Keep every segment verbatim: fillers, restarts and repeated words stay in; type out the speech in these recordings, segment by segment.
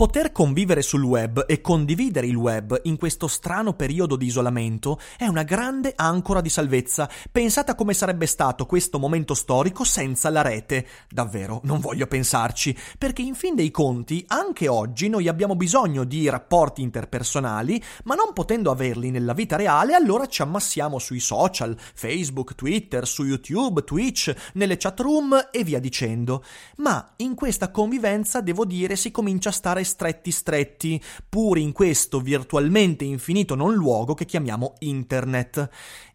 Poter convivere sul web e condividere il web in questo strano periodo di isolamento è una grande ancora di salvezza. Pensate a come sarebbe stato questo momento storico senza la rete. Davvero, non voglio pensarci, perché in fin dei conti anche oggi noi abbiamo bisogno di rapporti interpersonali, ma non potendo averli nella vita reale, allora ci ammassiamo sui social, Facebook, Twitter, su YouTube, Twitch, nelle chat room e via dicendo. Ma in questa convivenza, devo dire, si comincia a stare stretti stretti, pur in questo virtualmente infinito non luogo che chiamiamo internet.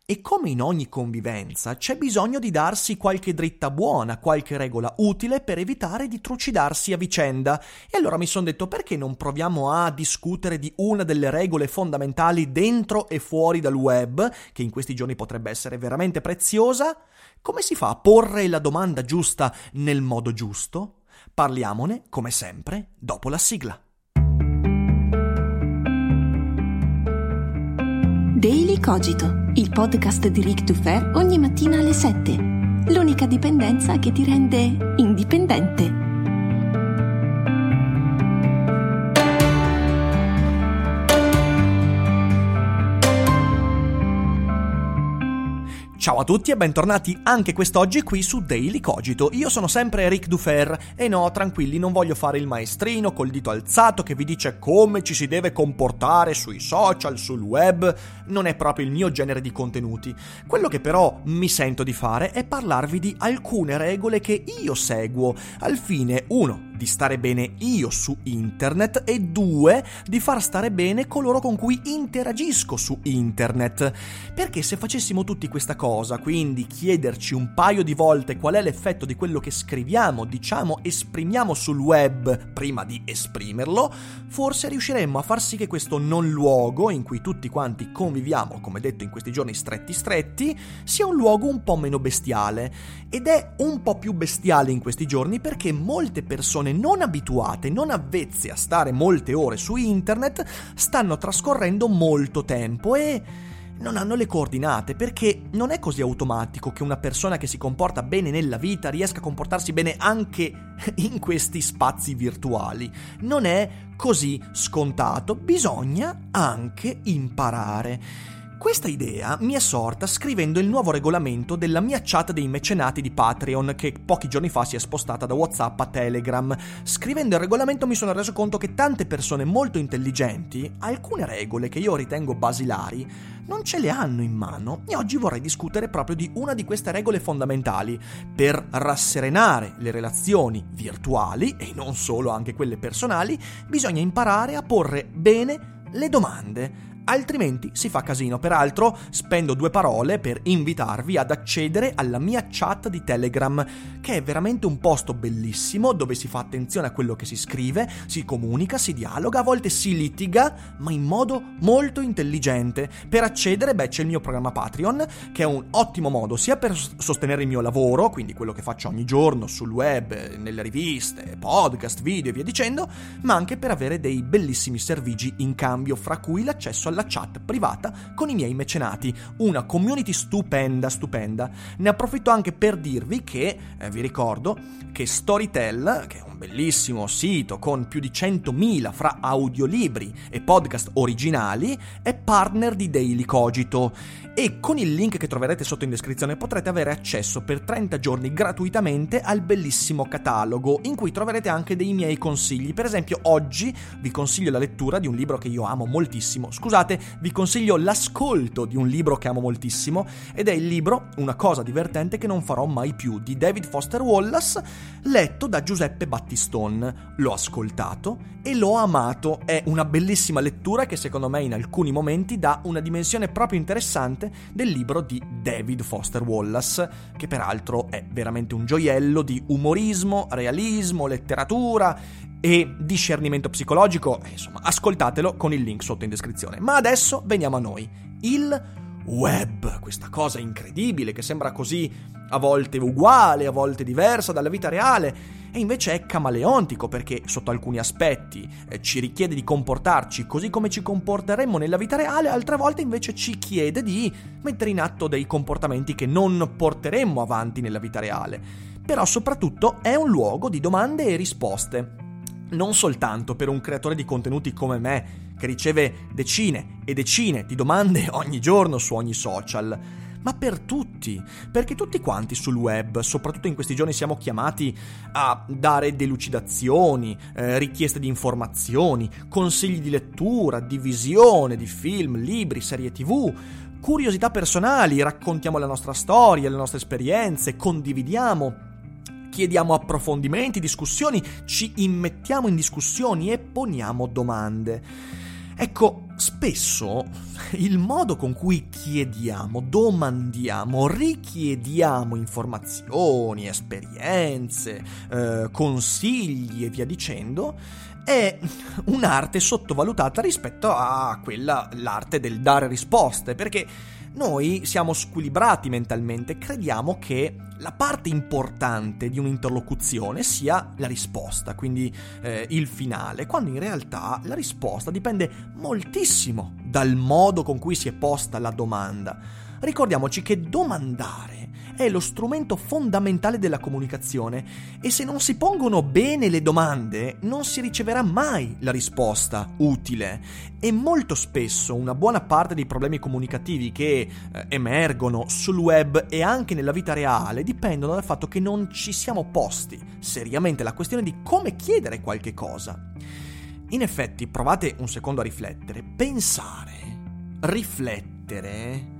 E come in ogni convivenza c'è bisogno di darsi qualche dritta buona, qualche regola utile per evitare di trucidarsi a vicenda. E allora mi sono detto, perché non proviamo a discutere di una delle regole fondamentali dentro e fuori dal web, che in questi giorni potrebbe essere veramente preziosa? Come si fa a porre la domanda giusta nel modo giusto? Parliamone, come sempre, dopo la sigla. Daily Cogito, il podcast di Rick to Fair ogni mattina alle sette. L'unica dipendenza che ti rende indipendente. Ciao a tutti e bentornati anche quest'oggi qui su Daily Cogito. Io sono sempre Rick Dufer e no, tranquilli, non voglio fare il maestrino col dito alzato che vi dice come ci si deve comportare sui social, sul web. Non è proprio il mio genere di contenuti. Quello che però mi sento di fare è parlarvi di alcune regole che io seguo al fine, uno, di stare bene io su internet e due, di far stare bene coloro con cui interagisco su internet. Perché se facessimo tutti questa cosa, quindi chiederci un paio di volte qual è l'effetto di quello che scriviamo, diciamo, esprimiamo sul web prima di esprimerlo, forse riusciremmo a far sì che questo non luogo in cui tutti quanti conviviamo, come detto in questi giorni stretti stretti, sia un luogo un po' meno bestiale. Ed è un po' più bestiale in questi giorni perché molte persone non abituate, non avvezze a stare molte ore su internet, stanno trascorrendo molto tempo e non hanno le coordinate, perché non è così automatico che una persona che si comporta bene nella vita riesca a comportarsi bene anche in questi spazi virtuali. Non è così scontato, bisogna anche imparare. Questa idea mi è sorta scrivendo il nuovo regolamento della mia chat dei mecenati di Patreon, che pochi giorni fa si è spostata da WhatsApp a Telegram. Scrivendo il regolamento mi sono reso conto che tante persone molto intelligenti, alcune regole che io ritengo basilari, non ce le hanno in mano, e oggi vorrei discutere proprio di una di queste regole fondamentali per rasserenare le relazioni virtuali e non solo, anche quelle personali. Bisogna imparare a porre bene le domande, altrimenti si fa casino. Peraltro spendo due parole per invitarvi ad accedere alla mia chat di Telegram, che è veramente un posto bellissimo dove si fa attenzione a quello che si scrive, si comunica, si dialoga, a volte si litiga, ma in modo molto intelligente. Per accedere, beh, c'è il mio programma Patreon, che è un ottimo modo sia per sostenere il mio lavoro, quindi quello che faccio ogni giorno sul web, nelle riviste, podcast, video e via dicendo, ma anche per avere dei bellissimi servigi in cambio, fra cui l'accesso al la chat privata con i miei mecenati, una community stupenda stupenda. Ne approfitto anche per dirvi che eh, vi ricordo che Storytel, che è un un bellissimo sito con più di centomila fra audiolibri e podcast originali, è partner di Daily Cogito e con il link che troverete sotto in descrizione potrete avere accesso per trenta giorni gratuitamente al bellissimo catalogo in cui troverete anche dei miei consigli. Per esempio oggi vi consiglio la lettura di un libro che io amo moltissimo, scusate, vi consiglio l'ascolto di un libro che amo moltissimo ed è il libro Una cosa divertente che non farò mai più di David Foster Wallace, letto da Giuseppe Battini. L'ho ascoltato e l'ho amato, è una bellissima lettura che secondo me in alcuni momenti dà una dimensione proprio interessante del libro di David Foster Wallace, che peraltro è veramente un gioiello di umorismo, realismo, letteratura e discernimento psicologico. Insomma, ascoltatelo con il link sotto in descrizione. Ma adesso veniamo a noi, il web, questa cosa incredibile che sembra così a volte uguale, a volte diversa dalla vita reale e invece è camaleontico perché sotto alcuni aspetti eh, ci richiede di comportarci così come ci comporteremmo nella vita reale, altre volte invece ci chiede di mettere in atto dei comportamenti che non porteremmo avanti nella vita reale, però soprattutto è un luogo di domande e risposte. Non soltanto per un creatore di contenuti come me, che riceve decine e decine di domande ogni giorno su ogni social, ma per tutti, perché tutti quanti sul web, soprattutto in questi giorni, siamo chiamati a dare delucidazioni, eh, richieste di informazioni, consigli di lettura, di visione, di film, libri, serie tv, curiosità personali, raccontiamo la nostra storia, le nostre esperienze, condividiamo, chiediamo approfondimenti, discussioni, ci immettiamo in discussioni e poniamo domande. Ecco, spesso il modo con cui chiediamo, domandiamo, richiediamo informazioni, esperienze, eh, consigli e via dicendo è un'arte sottovalutata rispetto a quella, l'arte del dare risposte, perché noi siamo squilibrati mentalmente, crediamo che la parte importante di un'interlocuzione sia la risposta, quindi eh, il finale, quando in realtà la risposta dipende moltissimo dal modo con cui si è posta la domanda. Ricordiamoci che domandare è lo strumento fondamentale della comunicazione e se non si pongono bene le domande non si riceverà mai la risposta utile e molto spesso una buona parte dei problemi comunicativi che eh, emergono sul web e anche nella vita reale dipendono dal fatto che non ci siamo posti seriamente la questione di come chiedere qualche cosa. In effetti, provate un secondo a riflettere, pensare, riflettere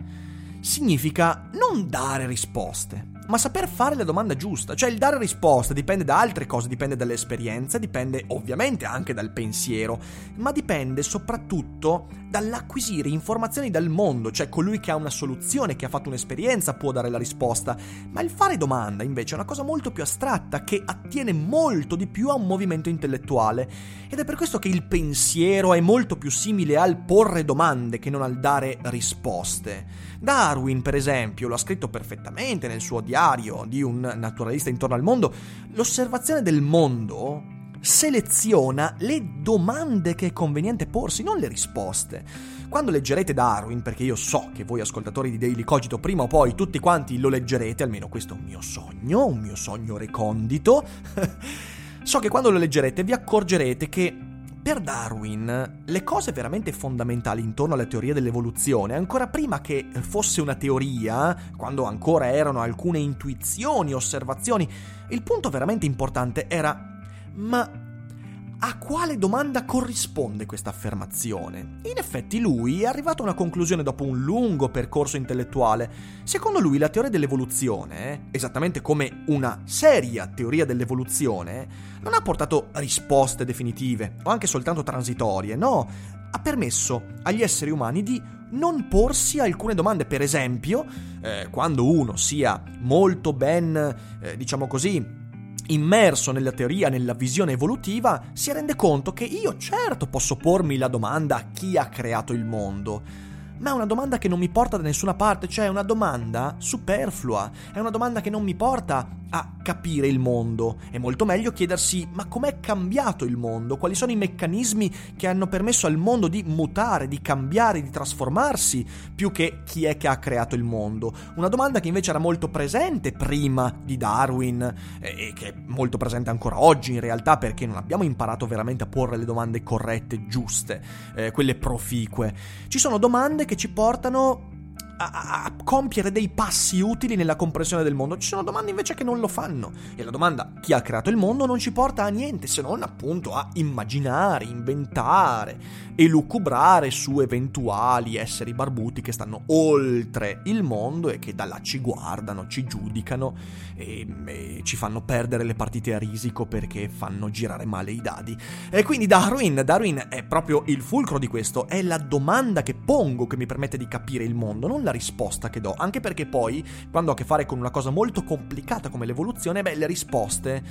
significa non dare risposte, ma saper fare la domanda giusta. Cioè il dare risposte dipende da altre cose, dipende dall'esperienza, dipende ovviamente anche dal pensiero, ma dipende soprattutto dall'acquisire informazioni dal mondo, cioè colui che ha una soluzione, che ha fatto un'esperienza può dare la risposta, ma il fare domanda invece è una cosa molto più astratta che attiene molto di più a un movimento intellettuale ed è per questo che il pensiero è molto più simile al porre domande che non al dare risposte. Darwin, per esempio, lo ha scritto perfettamente nel suo Diario di un naturalista intorno al mondo. L'osservazione del mondo seleziona le domande che è conveniente porsi, non le risposte. Quando leggerete Darwin, perché io so che voi ascoltatori di Daily Cogito prima o poi tutti quanti lo leggerete, almeno questo è un mio sogno, un mio sogno recondito, so che quando lo leggerete vi accorgerete che per Darwin le cose veramente fondamentali intorno alla teoria dell'evoluzione, ancora prima che fosse una teoria, quando ancora erano alcune intuizioni, osservazioni, il punto veramente importante era: ma a quale domanda corrisponde questa affermazione? In effetti lui è arrivato a una conclusione dopo un lungo percorso intellettuale. Secondo lui la teoria dell'evoluzione, esattamente come una seria teoria dell'evoluzione, non ha portato risposte definitive o anche soltanto transitorie, no, ha permesso agli esseri umani di non porsi alcune domande. Per esempio, eh, quando uno sia molto ben, eh, diciamo così, immerso nella teoria, nella visione evolutiva, si rende conto che io certo posso pormi la domanda: chi ha creato il mondo? Ma è una domanda che non mi porta da nessuna parte, cioè è una domanda superflua, è una domanda che non mi porta a capire il mondo. È molto meglio chiedersi: ma com'è cambiato il mondo? Quali sono i meccanismi che hanno permesso al mondo di mutare, di cambiare, di trasformarsi, più che chi è che ha creato il mondo? Una domanda che invece era molto presente prima di Darwin e che è molto presente ancora oggi in realtà, perché non abbiamo imparato veramente a porre le domande corrette, giuste, eh, quelle proficue. Ci sono domande che ci portano A, a compiere dei passi utili nella comprensione del mondo. Ci sono domande invece che non lo fanno, e la domanda chi ha creato il mondo non ci porta a niente, se non appunto a immaginare, inventare, elucubrare su eventuali esseri barbuti che stanno oltre il mondo e che da là ci guardano, ci giudicano e, e ci fanno perdere le partite a risico perché fanno girare male i dadi. E quindi Darwin, Darwin è proprio il fulcro di questo, è la domanda che pongo che mi permette di capire il mondo, non la risposta che do, anche perché poi quando ho a che fare con una cosa molto complicata come l'evoluzione, beh, le risposte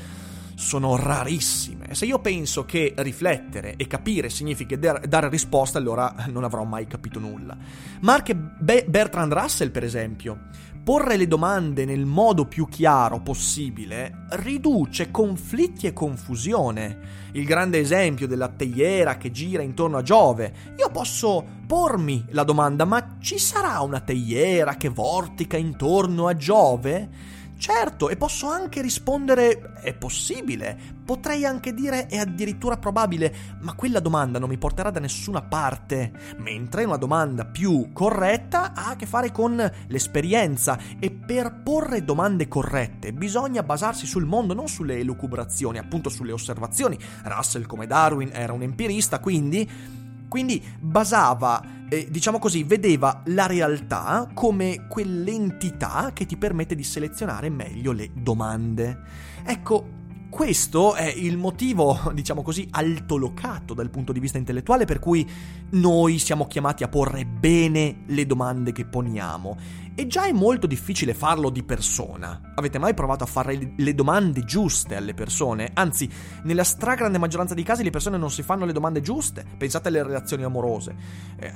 sono rarissime. Se io penso che riflettere e capire significa dare risposta, allora non avrò mai capito nulla. Ma anche Be- Bertrand Russell, per esempio, porre le domande nel modo più chiaro possibile riduce conflitti e confusione. Il grande esempio della teiera che gira intorno a Giove. Io posso pormi la domanda: ma ci sarà una teiera che vortica intorno a Giove? Certo, e posso anche rispondere è possibile, potrei anche dire è addirittura probabile, ma quella domanda non mi porterà da nessuna parte, mentre una domanda più corretta ha a che fare con l'esperienza, e per porre domande corrette bisogna basarsi sul mondo, non sulle elucubrazioni, appunto sulle osservazioni. Russell, come Darwin, era un empirista, quindi... Quindi basava, eh, diciamo così, vedeva la realtà come quell'entità che ti permette di selezionare meglio le domande. Ecco, questo è il motivo, diciamo così, altolocato dal punto di vista intellettuale per cui noi siamo chiamati a porre bene le domande che poniamo. E già è molto difficile farlo di persona. Avete mai provato a fare le domande giuste alle persone? Anzi, nella stragrande maggioranza dei casi le persone non si fanno le domande giuste. Pensate alle relazioni amorose.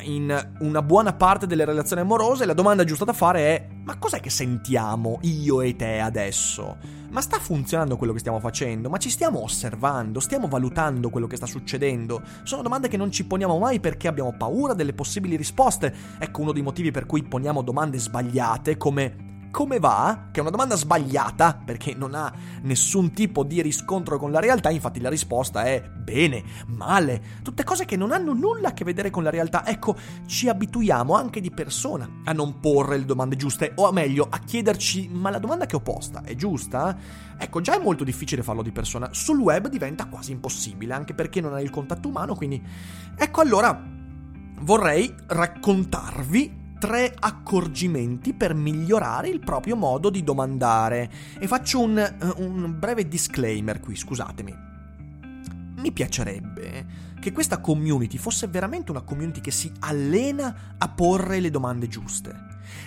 In una buona parte delle relazioni amorose la domanda giusta da fare è: ma cos'è che sentiamo io e te adesso? Ma sta funzionando quello che stiamo facendo? Ma ci stiamo osservando? Stiamo valutando quello che sta succedendo? Sono domande che non ci poniamo mai perché abbiamo paura delle possibili risposte. Ecco uno dei motivi per cui poniamo domande sbagliate, come come va, che è una domanda sbagliata perché non ha nessun tipo di riscontro con la realtà. Infatti la risposta è bene, male, tutte cose che non hanno nulla a che vedere con la realtà. Ecco, ci abituiamo anche di persona a non porre le domande giuste, o a meglio a chiederci: ma la domanda che ho posta è giusta? Ecco, già è molto difficile farlo di persona, sul web diventa quasi impossibile, anche perché non hai il contatto umano. Quindi ecco, allora vorrei raccontarvi tre accorgimenti per migliorare il proprio modo di domandare. E faccio un, un breve disclaimer qui, scusatemi. Mi piacerebbe che questa community fosse veramente una community che si allena a porre le domande giuste.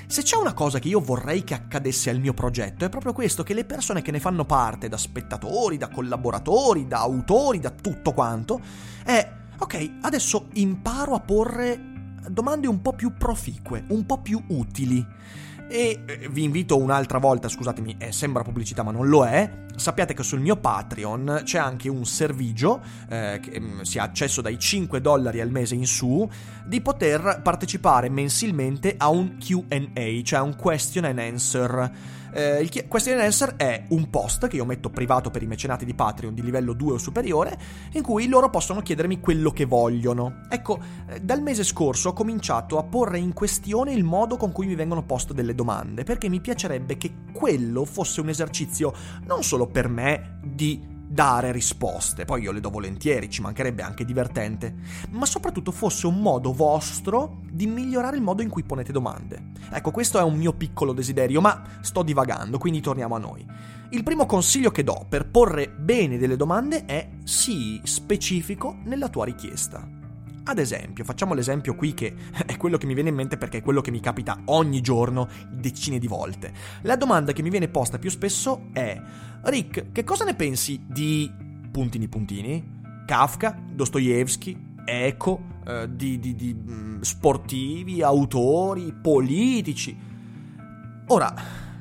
Se c'è una cosa che io vorrei che accadesse al mio progetto è proprio questo, che le persone che ne fanno parte, da spettatori, da collaboratori, da autori, da tutto quanto, è: ok, adesso imparo a porre domande un po' più proficue, un po' più utili. E eh, vi invito un'altra volta, scusatemi, eh, sembra pubblicità ma non lo è. Sappiate che sul mio Patreon c'è anche un servigio, eh, che mh, si ha accesso dai cinque dollari al mese in su, di poter partecipare mensilmente a un Q and A, cioè un question and answer. Eh, il question and answer è un post che io metto privato per i mecenati di Patreon di livello due o superiore, in cui loro possono chiedermi quello che vogliono. Ecco, eh, dal mese scorso ho cominciato a porre in questione il modo con cui mi vengono poste delle domande, perché mi piacerebbe che quello fosse un esercizio non solo per me di dare risposte, poi io le do volentieri, ci mancherebbe, anche divertente, ma soprattutto fosse un modo vostro di migliorare il modo in cui ponete domande. Ecco, questo è un mio piccolo desiderio, ma sto divagando, quindi torniamo a noi. Il primo consiglio che do per porre bene delle domande è: sii specifico nella tua richiesta. Ad esempio, facciamo l'esempio qui che è quello che mi viene in mente perché è quello che mi capita ogni giorno, decine di volte. La domanda che mi viene posta più spesso è: Rick, che cosa ne pensi di... puntini puntini, Kafka, Dostoevsky, Eco, eh, di, di, di sportivi, autori, politici. Ora,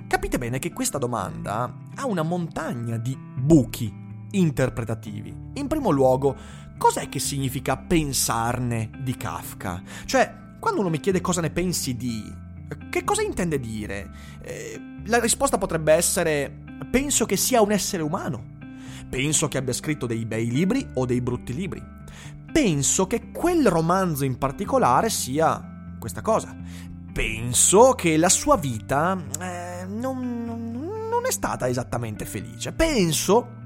capite bene che questa domanda ha una montagna di buchi interpretativi. In primo luogo, cos'è che significa pensarne di Kafka? Cioè, quando uno mi chiede cosa ne pensi di... che cosa intende dire? Eh, la risposta potrebbe essere: penso che sia un essere umano. Penso che abbia scritto dei bei libri o dei brutti libri. Penso che quel romanzo in particolare sia questa cosa. Penso che la sua vita eh, non, non è stata esattamente felice. Penso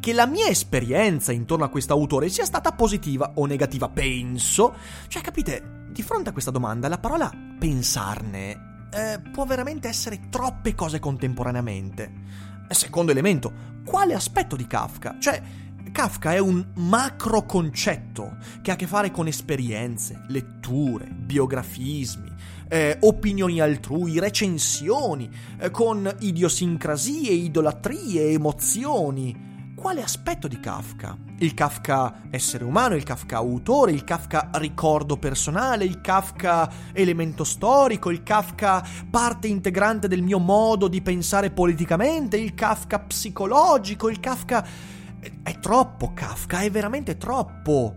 che la mia esperienza intorno a questo autore sia stata positiva o negativa. Penso... Cioè, capite, di fronte a questa domanda la parola pensarne eh, può veramente essere troppe cose contemporaneamente. Secondo elemento, quale aspetto di Kafka? Cioè, Kafka è un macro concetto che ha a che fare con esperienze, letture, biografismi, eh, opinioni altrui, recensioni, eh, con idiosincrasie, idolatrie, emozioni. Quale aspetto di Kafka? Il Kafka essere umano, il Kafka autore, il Kafka ricordo personale, il Kafka elemento storico, il Kafka parte integrante del mio modo di pensare politicamente, il Kafka psicologico, il Kafka... È troppo Kafka, è veramente troppo.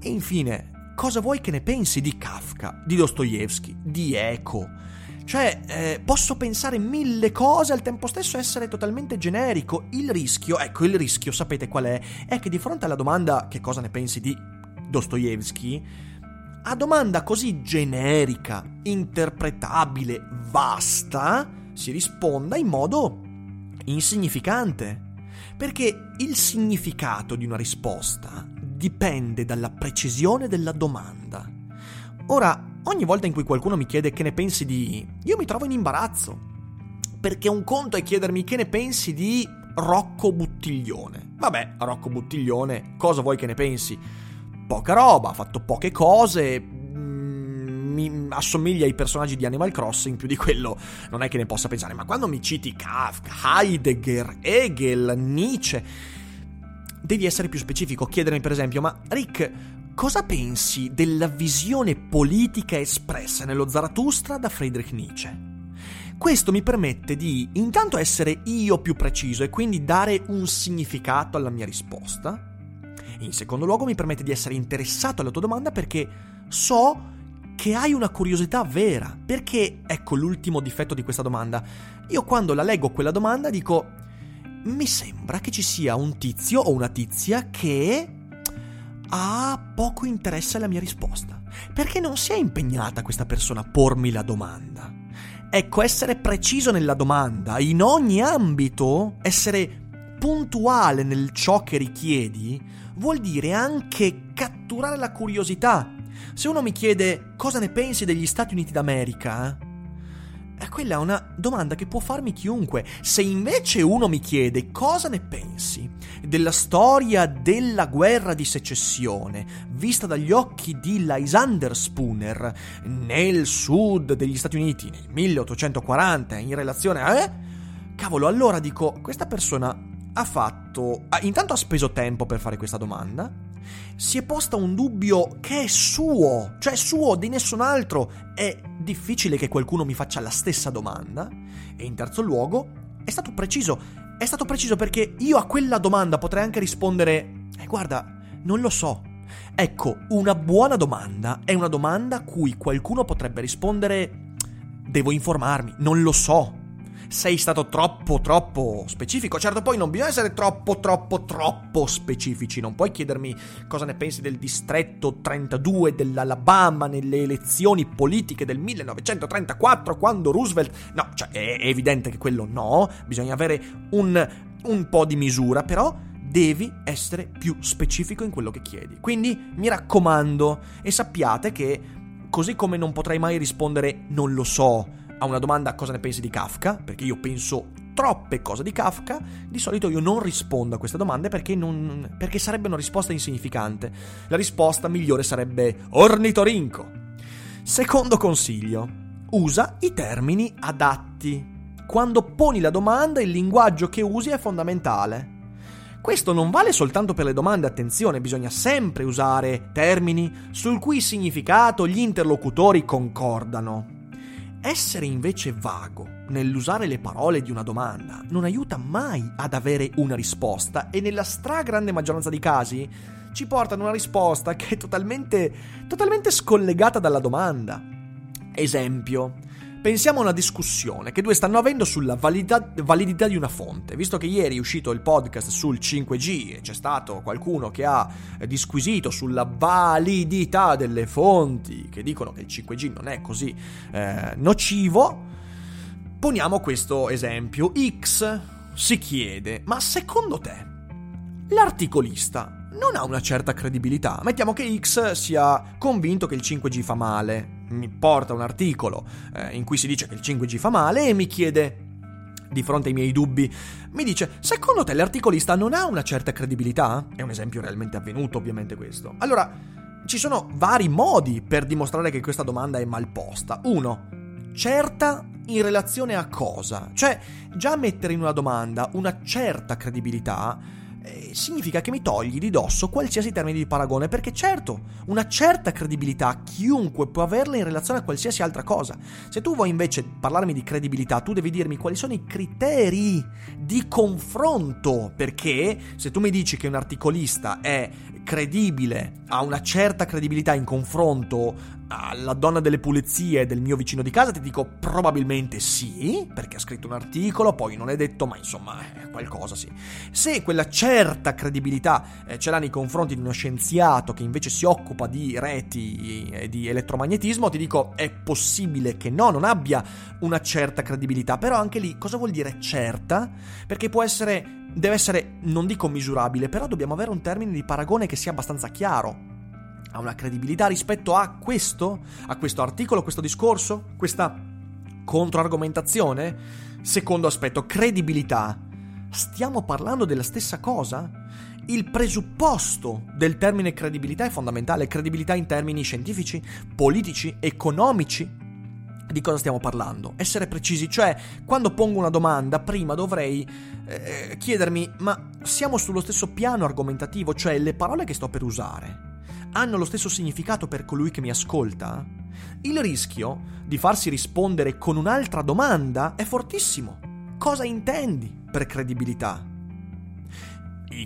E infine, cosa vuoi che ne pensi di Kafka, di Dostoevsky, di Eco? Cioè, eh, posso pensare mille cose, al tempo stesso essere totalmente generico. Il rischio, ecco, il rischio, sapete qual è? È che di fronte alla domanda che cosa ne pensi di Dostoevsky, a domanda così generica, interpretabile, vasta, si risponda in modo insignificante. Perché il significato di una risposta dipende dalla precisione della domanda. Ora, ogni volta in cui qualcuno mi chiede che ne pensi di... io mi trovo in imbarazzo. Perché un conto è chiedermi che ne pensi di Rocco Buttiglione. Vabbè, Rocco Buttiglione, cosa vuoi che ne pensi? Poca roba, ha fatto poche cose, mi assomiglia ai personaggi di Animal Crossing, più di quello non è che ne possa pensare. Ma quando mi citi Kafka, Heidegger, Hegel, Nietzsche, devi essere più specifico. Chiedermi per esempio: ma Rick, cosa pensi della visione politica espressa nello Zarathustra da Friedrich Nietzsche? Questo mi permette di intanto essere io più preciso e quindi dare un significato alla mia risposta. In secondo luogo mi permette di essere interessato alla tua domanda, perché so che hai una curiosità vera. Perché, ecco l'ultimo difetto di questa domanda, io quando la leggo quella domanda dico: mi sembra che ci sia un tizio o una tizia che ha poco interesse alla mia risposta, perché non si è impegnata questa persona a pormi la domanda. Ecco, essere preciso nella domanda, in ogni ambito, essere puntuale nel ciò che richiedi, vuol dire anche catturare la curiosità. Se uno mi chiede cosa ne pensi degli Stati Uniti d'America, quella è una domanda che può farmi chiunque. Se invece uno mi chiede cosa ne pensi della storia della guerra di secessione vista dagli occhi di Lysander Spooner nel sud degli Stati Uniti nel milleottocentoquaranta in relazione a... Eh? Cavolo, allora dico, questa persona ha fatto... Ah, intanto ha speso tempo per fare questa domanda. Si è posta un dubbio che è suo, cioè suo, di nessun altro. È difficile che qualcuno mi faccia la stessa domanda. E in terzo luogo, è stato preciso. È stato preciso perché io a quella domanda potrei anche rispondere: eh, guarda, non lo so. Ecco, una buona domanda è una domanda a cui qualcuno potrebbe rispondere: devo informarmi, non lo so. Sei stato troppo, troppo specifico. Certo, poi non bisogna essere troppo, troppo, troppo specifici. Non puoi chiedermi cosa ne pensi del distretto trentadue dell'Alabama nelle elezioni politiche del millenovecentotrentaquattro, quando Roosevelt... No, cioè, è evidente che quello no. Bisogna avere un, un po' di misura, però devi essere più specifico in quello che chiedi. Quindi, mi raccomando, e sappiate che così come non potrei mai rispondere non lo so a una domanda cosa ne pensi di Kafka, perché io penso troppe cose di Kafka, di solito io non rispondo a queste domande perché, non, perché sarebbe una risposta insignificante. La risposta migliore sarebbe ornitorinco. Secondo consiglio, usa i termini adatti. Quando poni la domanda, il linguaggio che usi è fondamentale. Questo non vale soltanto per le domande, attenzione, bisogna sempre usare termini sul cui significato gli interlocutori concordano. Essere invece vago nell'usare le parole di una domanda non aiuta mai ad avere una risposta e nella stragrande maggioranza dei casi ci porta ad una risposta che è totalmente, totalmente scollegata dalla domanda. Esempio, pensiamo a una discussione che due stanno avendo sulla valida, validità di una fonte. Visto che ieri è uscito il podcast sul cinque G e c'è stato qualcuno che ha disquisito sulla validità delle fonti che dicono che il cinque G non è così eh, nocivo, poniamo questo esempio. X si chiede, ma secondo te l'articolista non ha una certa credibilità? Mettiamo che X sia convinto che il cinque G fa male. Mi porta un articolo eh, in cui si dice che il cinque G fa male e mi chiede, di fronte ai miei dubbi, mi dice, secondo te l'articolista non ha una certa credibilità? È un esempio realmente avvenuto, ovviamente, questo. Allora, ci sono vari modi per dimostrare che questa domanda è mal posta. Uno, certa in relazione a cosa? Cioè, già mettere in una domanda una certa credibilità Eh, significa che mi togli di dosso qualsiasi termine di paragone, perché certo, una certa credibilità chiunque può averla in relazione a qualsiasi altra cosa. Se tu vuoi invece parlarmi di credibilità, tu devi dirmi quali sono i criteri di confronto, perché se tu mi dici che un articolista è credibile, ha una certa credibilità in confronto alla donna delle pulizie del mio vicino di casa, ti dico probabilmente sì, perché ha scritto un articolo, poi non è detto, ma insomma qualcosa sì. Se quella certa credibilità eh, ce l'ha nei confronti di uno scienziato che invece si occupa di reti e di elettromagnetismo, ti dico è possibile che no, non abbia una certa credibilità. Però anche lì cosa vuol dire certa? Perché può essere, deve essere, non dico misurabile, però dobbiamo avere un termine di paragone che sia abbastanza chiaro. Ha una credibilità rispetto a questo? A questo articolo, questo discorso? Questa controargomentazione? Secondo aspetto, credibilità. Stiamo parlando della stessa cosa? Il presupposto del termine credibilità è fondamentale. Credibilità in termini scientifici, politici, economici. Di cosa stiamo parlando? Essere precisi, cioè quando pongo una domanda prima dovrei eh, chiedermi, ma siamo sullo stesso piano argomentativo? Cioè le parole che sto per usare hanno lo stesso significato per colui che mi ascolta? Il rischio di farsi rispondere con un'altra domanda è fortissimo. Cosa intendi per credibilità?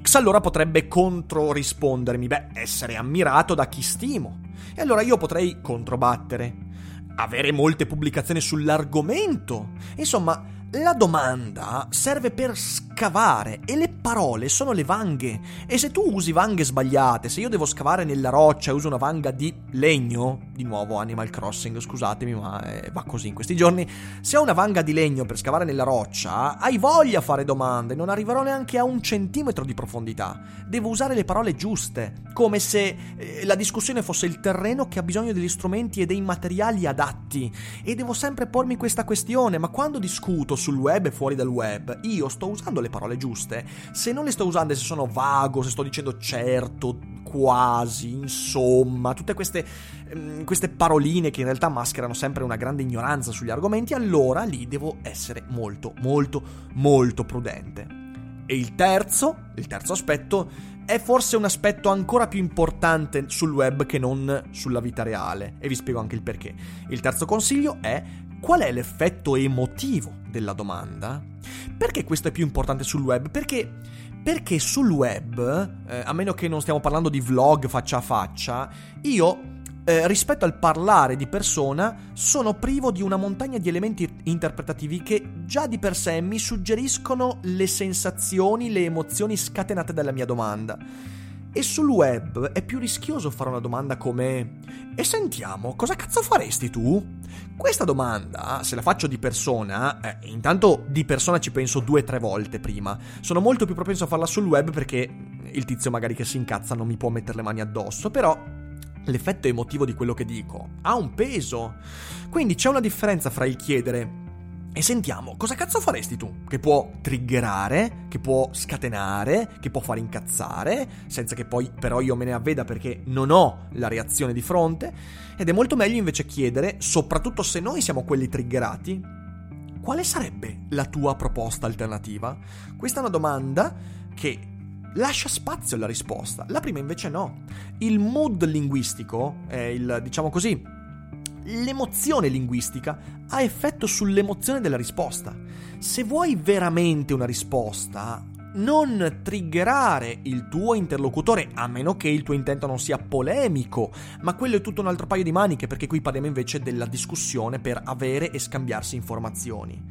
X allora potrebbe controrispondermi, beh, essere ammirato da chi stimo. E allora io potrei controbattere, avere molte pubblicazioni sull'argomento. Insomma, la domanda serve per scavare e le parole sono le vanghe, e se tu usi vanghe sbagliate, se io devo scavare nella roccia e uso una vanga di legno, di nuovo Animal Crossing, scusatemi ma eh, va così in questi giorni, se ho una vanga di legno per scavare nella roccia, hai voglia a fare domande, non arriverò neanche a un centimetro di profondità, devo usare le parole giuste, come se eh, la discussione fosse il terreno che ha bisogno degli strumenti e dei materiali adatti, e devo sempre pormi questa questione, ma quando discuto sul web e fuori dal web, io sto usando le parole giuste? Se non le sto usando, se sono vago, se sto dicendo certo, quasi, insomma, tutte queste, queste paroline che in realtà mascherano sempre una grande ignoranza sugli argomenti, allora lì devo essere molto, molto, molto prudente. E il terzo, il terzo aspetto, è forse un aspetto ancora più importante sul web che non sulla vita reale, e vi spiego anche il perché. Il terzo consiglio è: qual è l'effetto emotivo della domanda? Perché questo è più importante sul web? Perché, perché sul web, eh, a meno che non stiamo parlando di vlog faccia a faccia, io eh, rispetto al parlare di persona sono privo di una montagna di elementi interpretativi che già di per sé mi suggeriscono le sensazioni, le emozioni scatenate dalla mia domanda. E sul web è più rischioso fare una domanda come «E sentiamo, cosa cazzo faresti tu?» Questa domanda, se la faccio di persona, eh, intanto di persona ci penso due o tre volte prima. Sono molto più propenso a farla sul web perché il tizio magari che si incazza non mi può mettere le mani addosso, però l'effetto emotivo di quello che dico ha un peso. Quindi c'è una differenza fra il chiedere «E sentiamo, cosa cazzo faresti tu?» che può triggerare, che può scatenare, che può far incazzare, senza che poi però io me ne avveda perché non ho la reazione di fronte, ed è molto meglio invece chiedere, soprattutto se noi siamo quelli triggerati, quale sarebbe la tua proposta alternativa? Questa è una domanda che lascia spazio alla risposta, la prima invece no. Il mood linguistico, è il, diciamo così, l'emozione linguistica ha effetto sull'emozione della risposta. Se vuoi veramente una risposta, non triggerare il tuo interlocutore, a meno che il tuo intento non sia polemico, ma quello è tutto un altro paio di maniche, perché qui parliamo invece della discussione per avere e scambiarsi informazioni.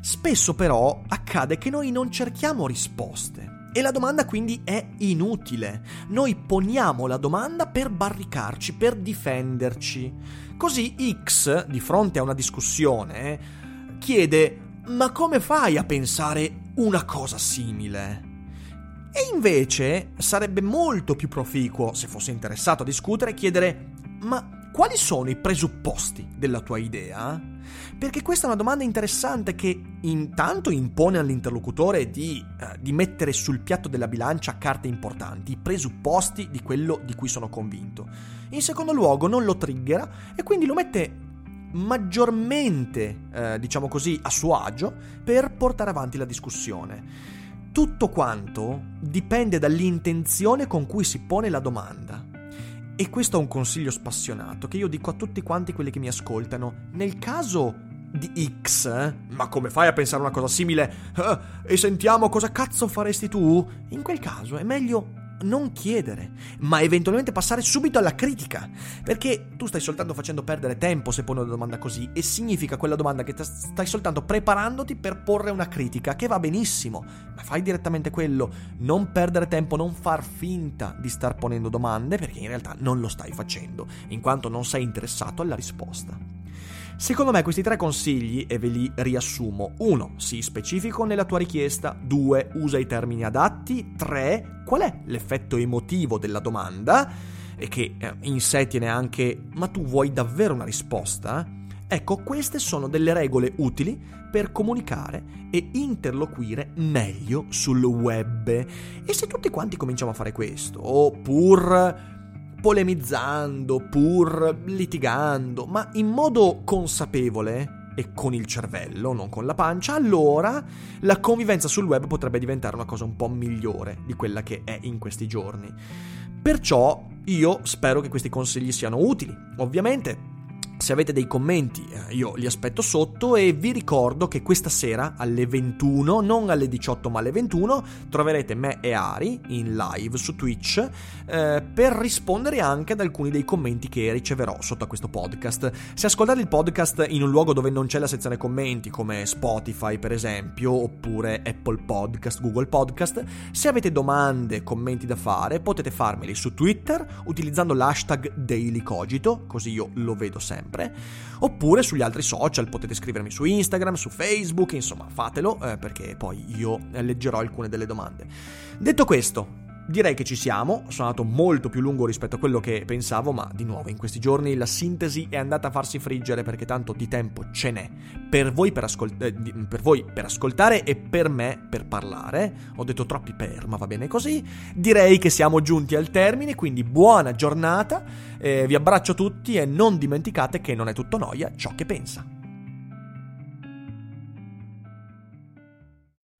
Spesso però accade che noi non cerchiamo risposte e la domanda quindi è inutile. Noi poniamo la domanda per barricarci, per difenderci. Così X, di fronte a una discussione, chiede: ma come fai a pensare una cosa simile? E invece sarebbe molto più proficuo, se fosse interessato a discutere, chiedere: ma quali sono i presupposti della tua idea? Perché questa è una domanda interessante che intanto impone all'interlocutore di, eh, di mettere sul piatto della bilancia carte importanti, i presupposti di quello di cui sono convinto. In secondo luogo non lo triggera e quindi lo mette maggiormente, eh, diciamo così, a suo agio per portare avanti la discussione. Tutto quanto dipende dall'intenzione con cui si pone la domanda. E questo è un consiglio spassionato che io dico a tutti quanti quelli che mi ascoltano. Nel caso di X, eh, ma come fai a pensare una cosa simile? Eh, e sentiamo cosa cazzo faresti tu? In quel caso è meglio non chiedere, ma eventualmente passare subito alla critica, perché tu stai soltanto facendo perdere tempo se poni una domanda così, e significa quella domanda che stai soltanto preparandoti per porre una critica, che va benissimo, ma fai direttamente quello, non perdere tempo, non far finta di star ponendo domande, perché in realtà non lo stai facendo, in quanto non sei interessato alla risposta. Secondo me questi tre consigli, e ve li riassumo: uno, sii specifico nella tua richiesta; due, usa i termini adatti; tre, qual è l'effetto emotivo della domanda, e che in sé tiene anche "ma tu vuoi davvero una risposta?". Ecco, queste sono delle regole utili per comunicare e interloquire meglio sul web. E se tutti quanti cominciamo a fare questo, oppure polemizzando, pur litigando, ma in modo consapevole e con il cervello, non con la pancia, allora la convivenza sul web potrebbe diventare una cosa un po' migliore di quella che è in questi giorni. Perciò io spero che questi consigli siano utili. Ovviamente, se avete dei commenti, io li aspetto sotto, e vi ricordo che questa sera alle ventuno, non alle diciotto ma alle ventuno, troverete me e Ari in live su Twitch eh, per rispondere anche ad alcuni dei commenti che riceverò sotto a questo podcast. Se ascoltate il podcast in un luogo dove non c'è la sezione commenti, come Spotify per esempio, oppure Apple Podcast, Google Podcast, se avete domande, commenti da fare, potete farmeli su Twitter utilizzando l'hashtag Daily Cogito, così io lo vedo sempre. Oppure sugli altri social, potete scrivermi su Instagram, su Facebook, insomma fatelo, eh, perché poi io leggerò alcune delle domande. Detto questo, direi che ci siamo. Sono andato molto più lungo rispetto a quello che pensavo, ma di nuovo in questi giorni la sintesi è andata a farsi friggere, perché tanto di tempo ce n'è per voi per, ascol- eh, per voi per ascoltare e per me per parlare. Ho detto troppi per, ma va bene così. Direi che siamo giunti al termine, quindi buona giornata, eh, vi abbraccio tutti e non dimenticate che non è tutto noia ciò che pensa.